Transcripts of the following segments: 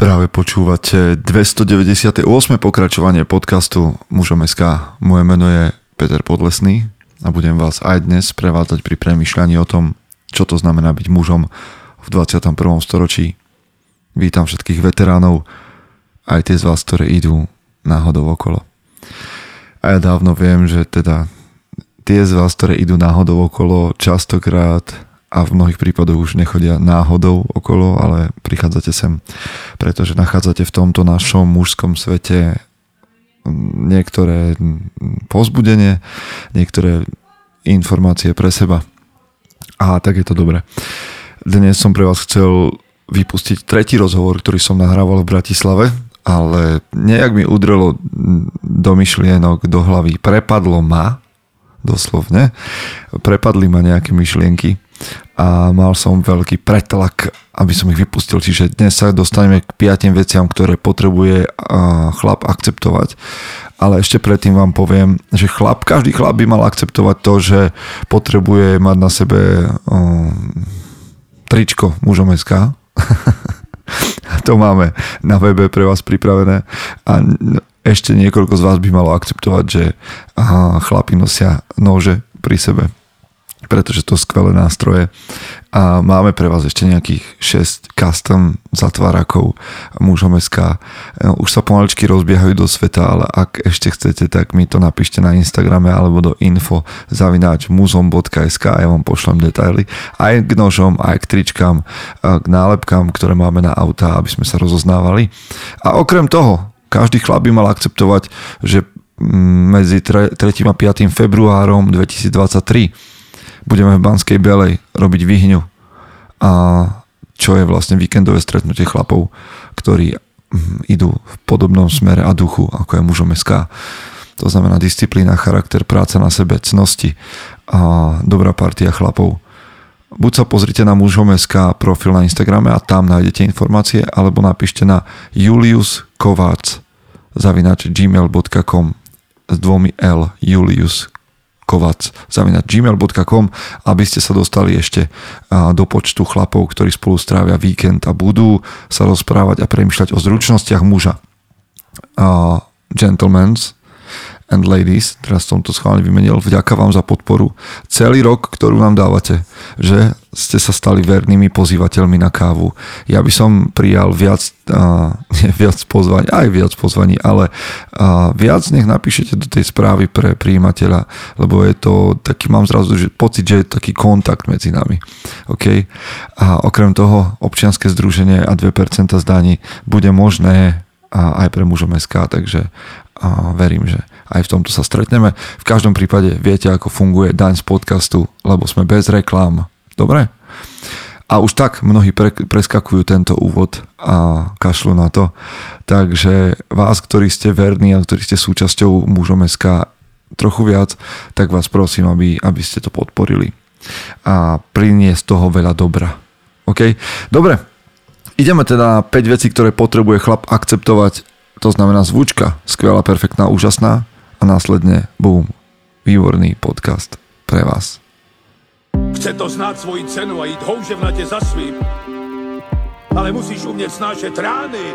Práve počúvate 298. pokračovanie podcastu Mužom.sk. Moje meno je Peter Podlesný a budem vás aj dnes prevádzať pri premýšľaní o tom, čo to znamená byť mužom v 21. storočí. Vítam všetkých veteránov, aj tie z vás, ktoré idú náhodou okolo. A ja dávno viem, že teda tie z vás, ktoré idú náhodou okolo, častokrát a v mnohých prípadoch už nechodia náhodou okolo, ale prichádzate sem, pretože nachádzate v tomto našom mužskom svete niektoré povzbudenie, niektoré informácie pre seba. A tak je to dobré. Dnes som pre vás chcel vypustiť tretí rozhovor, ktorý som nahrával v Bratislave, ale nejak mi udrelo do myšlienok, do hlavy. Prepadlo ma, doslovne, prepadli ma nejaké myšlienky a mal som veľký pretlak, aby som ich vypustil. Čiže dnes sa dostaneme k 5 veciam, ktoré potrebuje chlap akceptovať. Ale ešte predtým vám poviem, že každý chlap by mal akceptovať to, že potrebuje mať na sebe tričko Mužom.sk. To máme na webe pre vás pripravené a ešte niekoľko z vás by malo akceptovať, že chlapi nosia nože pri sebe, pretože to sú skvelé nástroje. A máme pre vás ešte nejakých 6 custom zatvárakov Mužom.sk. Už sa pomaličky rozbiehajú do sveta, ale ak ešte chcete, tak mi to napíšte na Instagrame alebo do info@mužom.sk a ja vám pošlem detaily aj k nožom, aj k tričkám, k nálepkám, ktoré máme na autá, aby sme sa rozoznávali. A okrem toho, každý chlap by mal akceptovať, že medzi 3. a 5. februárom 2023 budeme v Banskej Belej robiť vyhňu, a čo je vlastne víkendové stretnutie chlapov, ktorí idú v podobnom smere a duchu, ako je Mužom.sk. To znamená disciplína, charakter, práca na sebe, cnosti a dobrá partia chlapov. Buď sa pozrite na Mužom.sk profil na Instagrame a tam nájdete informácie, alebo napíšte na juliuskovac@gmail.com s 2 L, juliuskovac@gmail.com, aby ste sa dostali ešte do počtu chlapov, ktorí spolu strávia víkend a budú sa rozprávať a premýšľať o zručnostiach muža. Gentlemen's and ladies, teraz som to schválne vymenil, vďaka vám za podporu celý rok, ktorú nám dávate, že ste sa stali vernými pozývateľmi na kávu. Ja by som prijal viac pozvaní, ale viac nech napíšete do tej správy pre prijímateľa, lebo je to taký, mám zrazu pocit, že je taký kontakt medzi nami. Okay? A okrem toho občianske združenie a 2% zdaní bude možné aj pre Mužom.sk, takže verím, že aj v tomto sa stretneme. V každom prípade viete, ako funguje daň z podcastu, lebo sme bez reklám. Dobre? A už tak mnohí preskakujú tento úvod a kašľú na to. Takže vás, ktorí ste verní a ktorí ste súčasťou Mužom.sk trochu viac, tak vás prosím, aby ste to podporili. A priniesť toho veľa dobra. OK? Dobre. Ideme teda 5 vecí, ktoré potrebuje chlap akceptovať. To znamená zvučka, skvelá, perfektná, úžasná a následne, bum, výborný podcast pre vás. Chce to znáť svoji cenu a íť houževnate za svým, ale musíš umieť snášať rány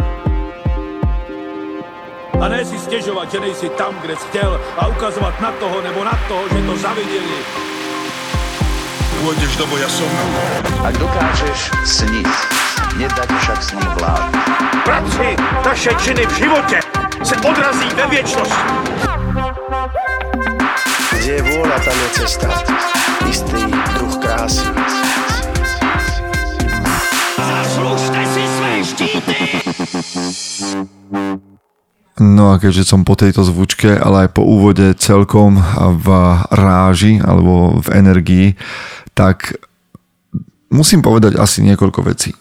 a ne si stiežovať, že nejsi tam, kde si chtěl a ukazovať na toho nebo na toho, že to zavideli. Pôjdeš do boja som. Ak dokážeš sniť, nedať však sní vlád. Práci, taše činy v živote se odrazí ve viečnosť. Kde je vôľa, tam je cesta. Istý druh krásy. Zaslužte si své štíty. No a keďže som po tejto zvučke, ale aj po úvode celkom v ráži alebo v energii, tak musím povedať asi niekoľko vecí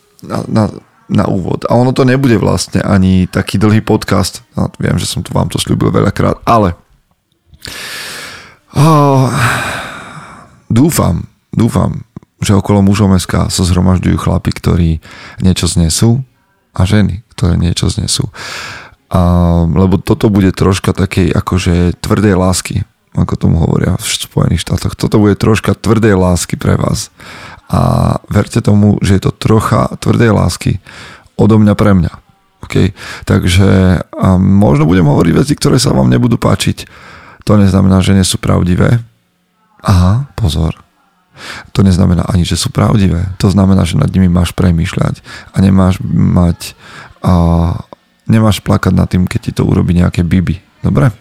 na úvod. A ono to nebude vlastne ani taký dlhý podcast. No, viem, že som vám to sľúbil veľakrát, ale dúfam, že okolo Mužom.sk sa zhromažďujú chlapi, ktorí niečo znesú a ženy, ktoré niečo znesú. Lebo toto bude troška takej akože tvrdej lásky, ako tomu hovoria v Spojených štátoch. Toto bude troška tvrdej lásky pre vás. A verte tomu, že je to trocha tvrdej lásky odo mňa pre mňa. slovenskej. Takže možno budem hovoriť veci, ktoré sa vám nebudú páčiť. To neznamená, že nie sú pravdivé. Aha, pozor. To neznamená ani, že sú pravdivé. To znamená, že nad nimi máš premýšľať a nemáš mať nemáš plakať nad tým, keď ti to urobí nejaké bibi. Dobre?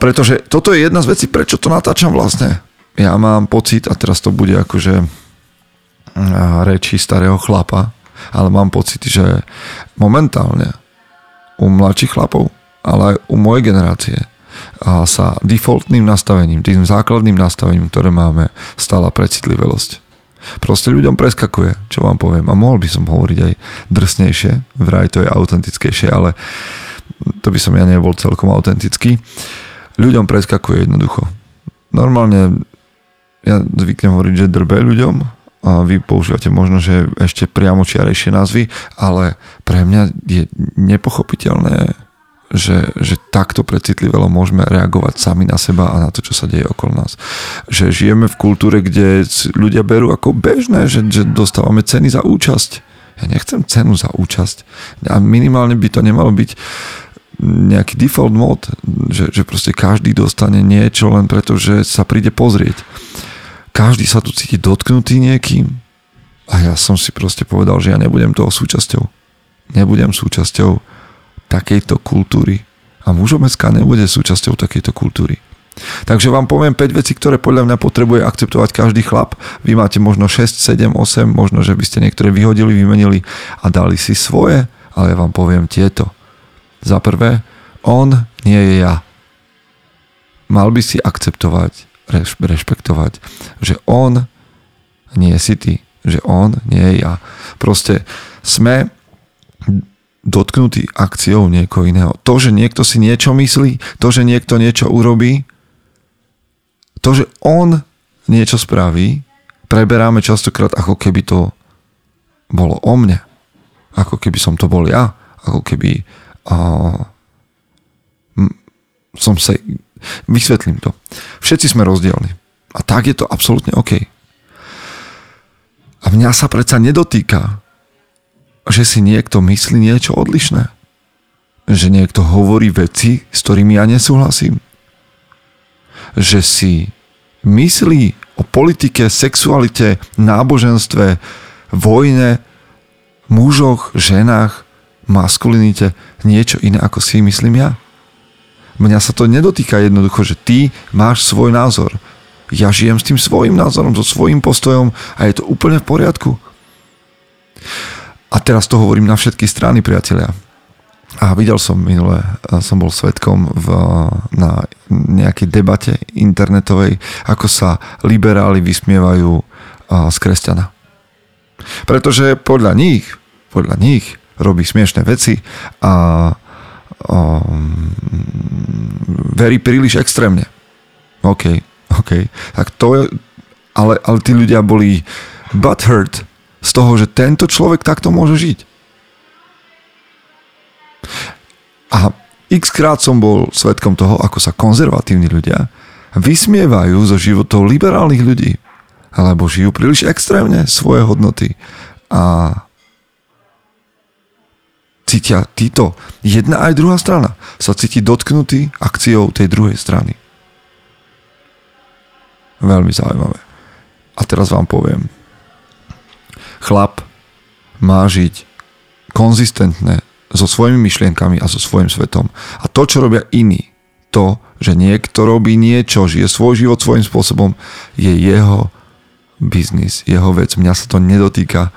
Pretože toto je jedna z vecí, prečo to natáčam vlastne. Ja mám pocit, a teraz to bude akože reči starého chlapa, ale mám pocit, že momentálne u mladších chlapov, ale aj u mojej generácie a sa defaultným nastavením, tým základným nastavením, ktoré máme, stala precitlivelosť. Proste ľuďom preskakuje, čo vám poviem. A mohol by som hovoriť aj drsnejšie, vraj to je autentickejšie, ale to by som ja nebol celkom autentický. Ľuďom preskakuje jednoducho. Normálne ja zvyknem hovoriť, že drbe ľuďom a vy používate možno, že ešte priamočiarejšie názvy, ale pre mňa je nepochopiteľné, že takto precitlivelo môžeme reagovať sami na seba a na to, čo sa deje okolo nás. Že žijeme v kultúre, kde ľudia berú ako bežné, že dostávame ceny za účasť. Ja nechcem cenu za účasť. A minimálne by to nemalo byť nejaký default mod, že proste každý dostane niečo len preto, že sa príde pozrieť. Každý sa tu cíti dotknutý niekým. A ja som si proste povedal, že ja nebudem toho súčasťou. Nebudem súčasťou takejto kultúry. A Mužom.sk nebude súčasťou takejto kultúry. Takže vám poviem 5 vecí, ktoré podľa mňa potrebuje akceptovať každý chlap. Vy máte možno 6, 7, 8, možno, že by ste niektoré vyhodili, vymenili a dali si svoje, ale ja vám poviem tieto. Za prvé, on nie je ja. Mal by si akceptovať, rešpektovať, že on nie si ty, že on nie je ja. Proste sme dotknutý akciou niekoho iného. To, že niekto si niečo myslí, to, že niekto niečo urobí, to, že on niečo spraví, preberáme častokrát, ako keby to bolo o mne. Ako keby som to bol ja. Ako keby som sa... Vysvetlím to. Všetci sme rozdielni. A tak je to absolútne OK. A mňa sa predsa nedotýka, že si niekto myslí niečo odlišné. Že niekto hovorí veci, s ktorými ja nesúhlasím. Že si myslí o politike, sexualite, náboženstve, vojne, mužoch, ženách, maskulinite niečo iné, ako si myslím ja. Mňa sa to nedotýka jednoducho, že ty máš svoj názor. Ja žijem s tým svojím názorom, so svojím postojom a je to úplne v poriadku. A teraz to hovorím na všetky strany, priatelia. A videl som minule, som bol svedkom na nejakej debate internetovej, ako sa liberáli vysmievajú z kresťana. Pretože podľa nich robí smiešné veci a verí príliš extrémne. OK. Tak to je, ale tí ľudia boli butthurt z toho, že tento človek takto môže žiť. A xkrát som bol svedkom toho, ako sa konzervatívni ľudia vysmievajú zo životov liberálnych ľudí, alebo žijú príliš extrémne svoje hodnoty a cítia títo. Jedna aj druhá strana sa cíti dotknutý akciou tej druhej strany. Veľmi zaujímavé. A teraz vám poviem, chlap má žiť konzistentne so svojimi myšlienkami a so svojím svetom. A to, čo robia iní, to, že niekto robí niečo, žije svoj život svojím spôsobom, je jeho biznis, jeho vec. Mňa sa to nedotýka,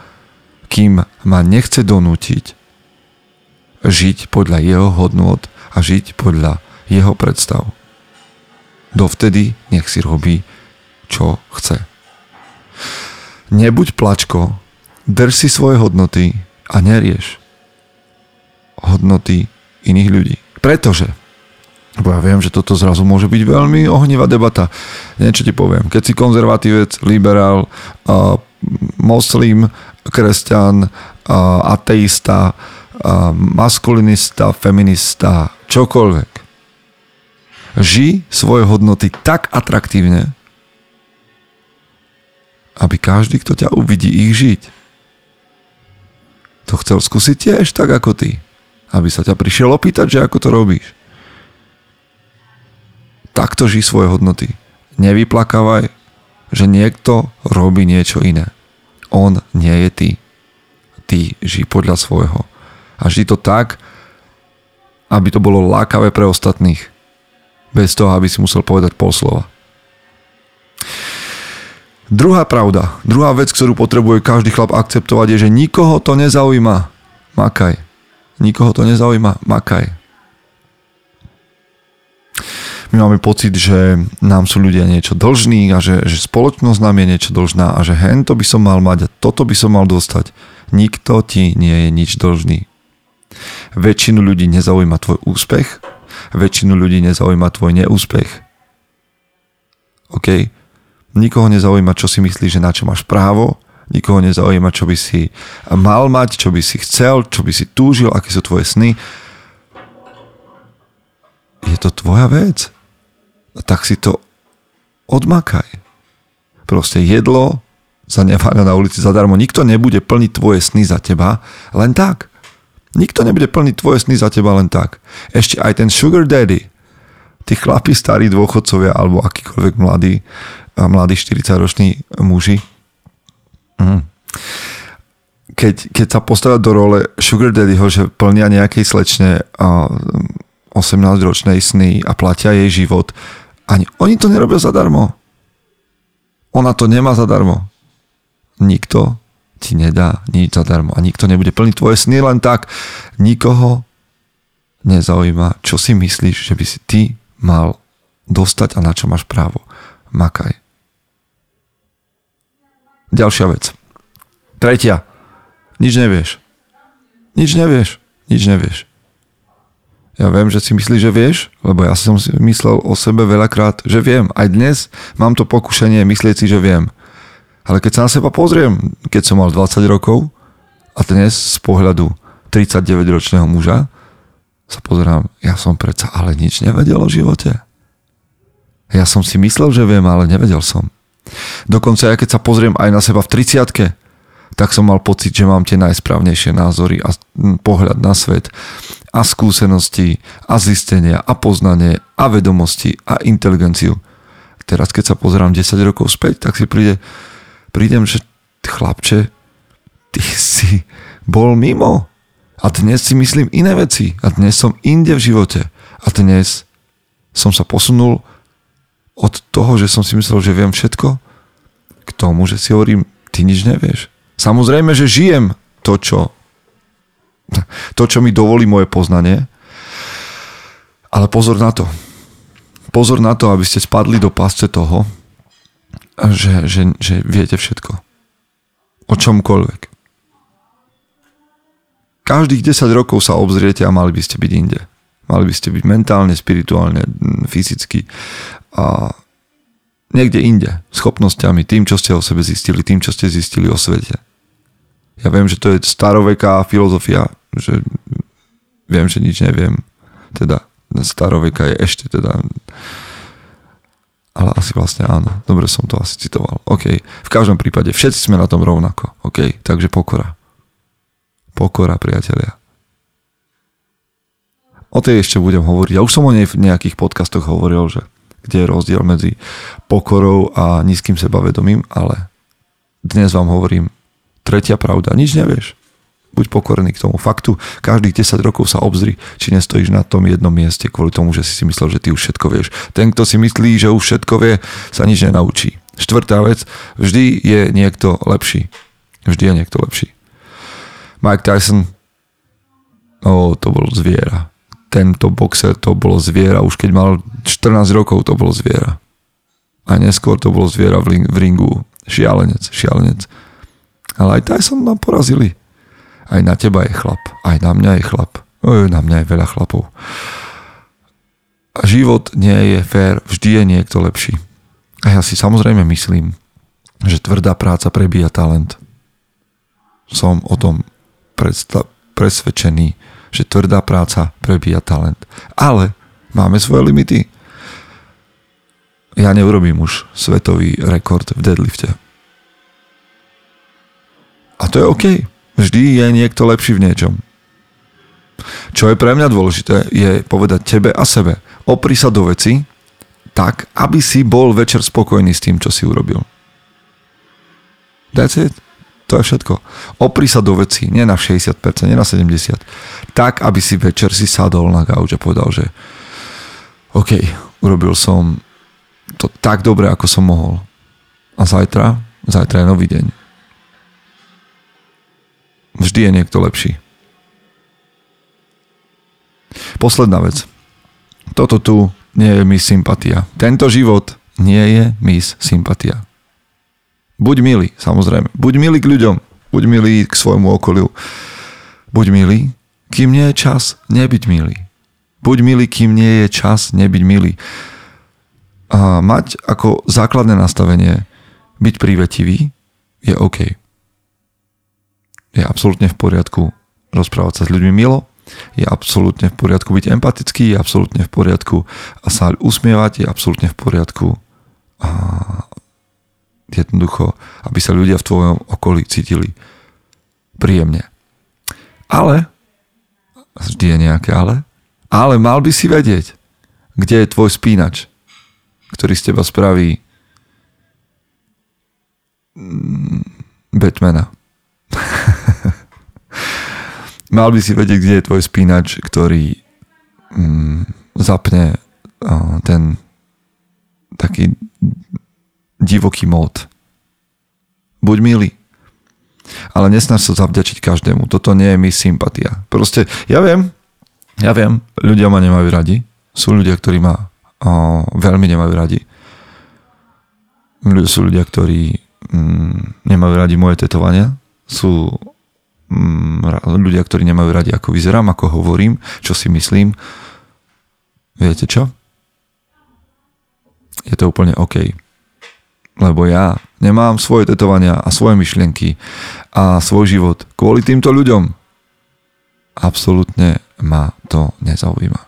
kým ma nechce donútiť žiť podľa jeho hodnôt a žiť podľa jeho predstav. Dovtedy nech si robí, čo chce. Nebuď plačko, drž si svoje hodnoty a nerieš hodnoty iných ľudí. Pretože, bo ja viem, že toto zrazu môže byť veľmi ohnivá debata. Niečo ti poviem. Keď si konzervatívec, liberál, moslim, kresťan, ateista, maskulinista, feminista, čokoľvek. Žij svoje hodnoty tak atraktívne, aby každý, kto ťa uvidí, ich žiť. to chcel skúsiť tiež tak ako ty. Aby sa ťa prišiel opýtať, že ako to robíš. Takto žij svoje hodnoty. Nevyplakávaj, že niekto robí niečo iné. On nie je ty. Ty žij podľa svojho. A žij to tak, aby to bolo lákavé pre ostatných. Bez toho, aby si musel povedať pol slova. Druhá pravda, druhá vec, ktorú potrebuje každý chlap akceptovať, je, že nikoho to nezaujíma. Makaj. Nikoho to nezaujíma. Makaj. My máme pocit, že nám sú ľudia niečo dlžní a že spoločnosť nám je niečo dlžná a že hento by som mal mať a toto by som mal dostať. Nikto ti nie je nič dlžný. Väčšinu ľudí nezaujíma tvoj úspech, väčšinu ľudí nezaujíma tvoj neúspech. OK? Nikoho nezaujíma, čo si myslíš, že na čo máš právo, nikoho nezaujíma, čo by si mal mať, čo by si chcel, čo by si túžil, aké sú tvoje sny. Je to tvoja vec. Tak si to odmakaj. Proste jedlo sa neváľa na ulici zadarmo. Nikto nebude plniť tvoje sny za teba len tak. Nikto nebude plniť tvoje sny za teba len tak. Ešte aj ten sugar daddy, tí chlapi, starí dôchodcovia alebo akýkoľvek mladí 40-roční muži. Keď sa postavia do role sugar daddyho, že plnia nejakej slečne 18-ročnej sny a platia jej život, ani oni to nerobia zadarmo. Ona to nemá zadarmo. Nikto ti nedá nič zadarmo a nikto nebude plniť tvoje sny len tak. Nikoho nezaujíma, čo si myslíš, že by si ty mal dostať a na čo máš právo. Makaj. Ďalšia vec. Tretia. Nič nevieš. Ja viem, že si myslíš, že vieš, lebo ja som si myslel o sebe veľakrát, že viem. Aj dnes mám to pokušenie myslieť si, že viem. Ale keď sa na seba pozriem, keď som mal 20 rokov a dnes z pohľadu 39-ročného muža sa pozerám, ja som predsa ale nič nevedel o živote. Ja som si myslel, že viem, ale nevedel som. Dokonca ja keď sa pozriem aj na seba v 30-ke, tak som mal pocit, že mám tie najsprávnejšie názory a pohľad na svet a skúsenosti a zistenia a poznanie a vedomosti a inteligenciu. Teraz keď sa pozerám 10 rokov späť, tak si prídem, že chlapče, ty si bol mimo. A dnes si myslím iné veci. A dnes som inde v živote. A dnes som sa posunul od toho, že som si myslel, že viem všetko, k tomu, že si hovorím, ty nič nevieš. Samozrejme, že žijem to, čo mi dovolí moje poznanie. Ale pozor na to. Pozor na to, aby ste spadli do pásce toho, že viete všetko. O čomkoľvek. Každých 10 rokov sa obzriete a mali by ste byť inde. Mali by ste byť mentálne, spirituálne, fyzicky a niekde inde, schopnosťami, tým, čo ste o sebe zistili, tým, čo ste zistili o svete. Ja viem, že to je staroveká filozofia, že viem, že nič neviem. Teda staroveká je ešte teda... Ale asi vlastne áno. Dobre som to asi citoval. OK. V každom prípade všetci sme na tom rovnako. OK. Takže pokora. Pokora, priatelia. O tej ešte budem hovoriť. Ja už som o nej v nejakých podcastoch hovoril, že kde je rozdiel medzi pokorou a nízkym sebavedomím, ale dnes vám hovorím tretia pravda. Nič nevieš. Buď pokorný k tomu faktu. Každých 10 rokov sa obzri, či nestojíš na tom jednom mieste kvôli tomu, že si myslel, že ty už všetko vieš. Ten, kto si myslí, že už všetko vie, sa nič nenaučí. Štvrtá vec. Vždy je niekto lepší. Mike Tyson. To bol zviera. Tento boxer, to bolo zviera. Už keď mal 14 rokov, to bolo zviera. A neskôr to bolo zviera v ringu. Šialenec. Ale aj Tyson nám porazili. Aj na teba je chlap. Aj na mňa je chlap. Na mňa je veľa chlapov. A život nie je fér. Vždy je niekto lepší. A ja si samozrejme myslím, že tvrdá práca prebíja talent. Som o tom presvedčený, že tvrdá práca prebíja talent. Ale máme svoje limity. Ja neurobím už svetový rekord v deadlifte. A to je OK. Vždy je niekto lepší v niečom. Čo je pre mňa dôležité, je povedať tebe a sebe. Opri sa do veci tak, aby si bol večer spokojný s tým, čo si urobil. That's it. To je všetko. Opri sa do veci, nie na 60%, nie na 70%. Tak, aby si večer si sadol na gauč a povedal, že OK, urobil som to tak dobre, ako som mohol. A zajtra je nový deň. Vždy je niekto lepší. Posledná vec. Toto tu nie je mis sympatia. Tento život nie je mis sympatia. Buď milý, samozrejme. Buď milý k ľuďom. Buď milý k svojmu okoliu. Buď milý, kým nie je čas nebyť milý. Buď milý, kým nie je čas nebyť milý. A mať ako základné nastavenie byť prívetivý je OK. Je absolútne v poriadku rozprávať sa s ľuďmi milo, je absolútne v poriadku byť empatický, je absolútne v poriadku sa usmievať, je absolútne v poriadku jednoducho, aby sa ľudia v tvojom okolí cítili príjemne. Ale, vždy je nejaké ale mal by si vedieť, kde je tvoj spínač, ktorý z teba spraví Batmana. Mal by si vedieť, kde je tvoj spínač, ktorý zapne ten taký divoký mód. Buď milý. Ale nesnaž sa zavďačiť každému. Toto nie je mi sympatia. Proste, ja viem, ľudia ma nemajú radi. Sú ľudia, ktorí ma veľmi nemajú radi. Sú ľudia, ktorí nemajú radi moje tetovania. Sú ľudia, ktorí nemajú radi, ako vyzerám, ako hovorím, čo si myslím. Viete čo? Je to úplne OK. Lebo ja nemám svoje tetovania a svoje myšlienky a svoj život kvôli týmto ľuďom. Absolútne ma to nezaujíma.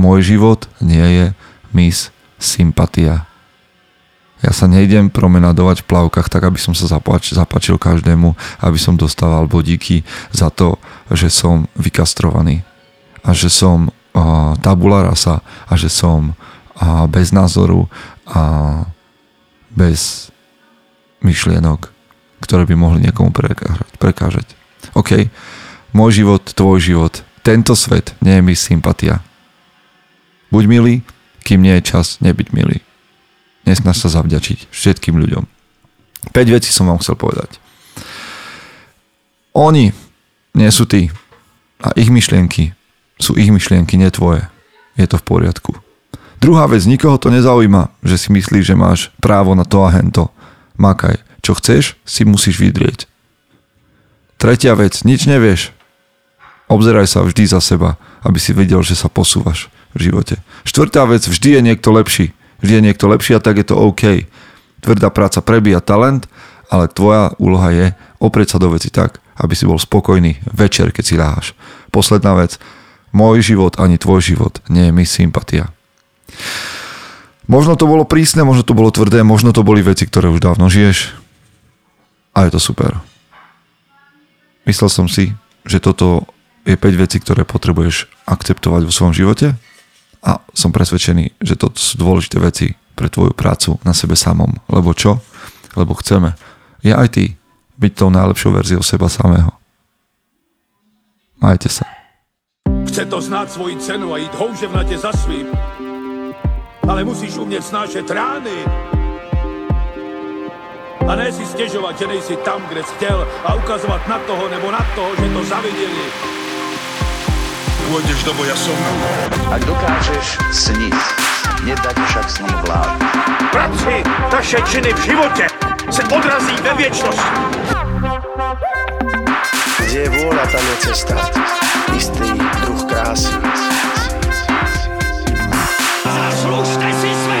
Môj život nie je mis sympatia. Ja sa nejdem promenadovať v plavkách tak, aby som sa zapáčil každému, aby som dostával bodíky za to, že som vykastrovaný a že som tabula rasa a že som bez názoru a bez myšlienok, ktoré by mohli niekomu prekážať. OK, môj život, tvoj život, tento svet nie je mi sympatia. Buď milý, kým nie je čas nebyť milý. Nesnaž sa zavďačiť všetkým ľuďom. 5 vecí som vám chcel povedať. Oni nie sú ty a ich myšlienky sú ich myšlienky, nie tvoje. Je to v poriadku. Druhá vec, nikoho to nezaujíma, že si myslíš, že máš právo na to a hento. Makaj. Čo chceš, si musíš vydrieť. Tretia vec, nič nevieš. Obzeraj sa vždy za seba, aby si vedel, že sa posúvaš v živote. Štvrtá vec, vždy je niekto lepší. Vždy je niekto lepší a tak je to OK. Tvrdá práca prebíja talent, ale tvoja úloha je oprieť sa do veci tak, aby si bol spokojný večer, keď si ľaháš. Posledná vec, môj život ani tvoj život nie je mi sympatia. Možno to bolo prísne, možno to bolo tvrdé, možno to boli veci, ktoré už dávno žiješ. A je to super. Myslel som si, že toto je 5 vecí, ktoré potrebuješ akceptovať vo svojom živote a som presvedčený, že toto sú dôležité veci pre tvoju prácu na sebe samom. Lebo čo? Lebo chceme. Ja aj ty byť tou najlepšou verziou seba samého. Majte sa. Chce to znáť svoji cenu a íť houževnate za svým. Ale musíš umět snášet rány a ne si stěžovat, že nejsi tam, kde jsi chtěl a ukazovat na toho nebo na toho, že to zaviděli. Půjdeš do boja som. A dokážeš snít, nedať však sní vlád. Práci taše činy v životě se odrazí ve věčnosti. Kde je vôľa, tam je cesta. Istý druh krásy. Zaslužte si své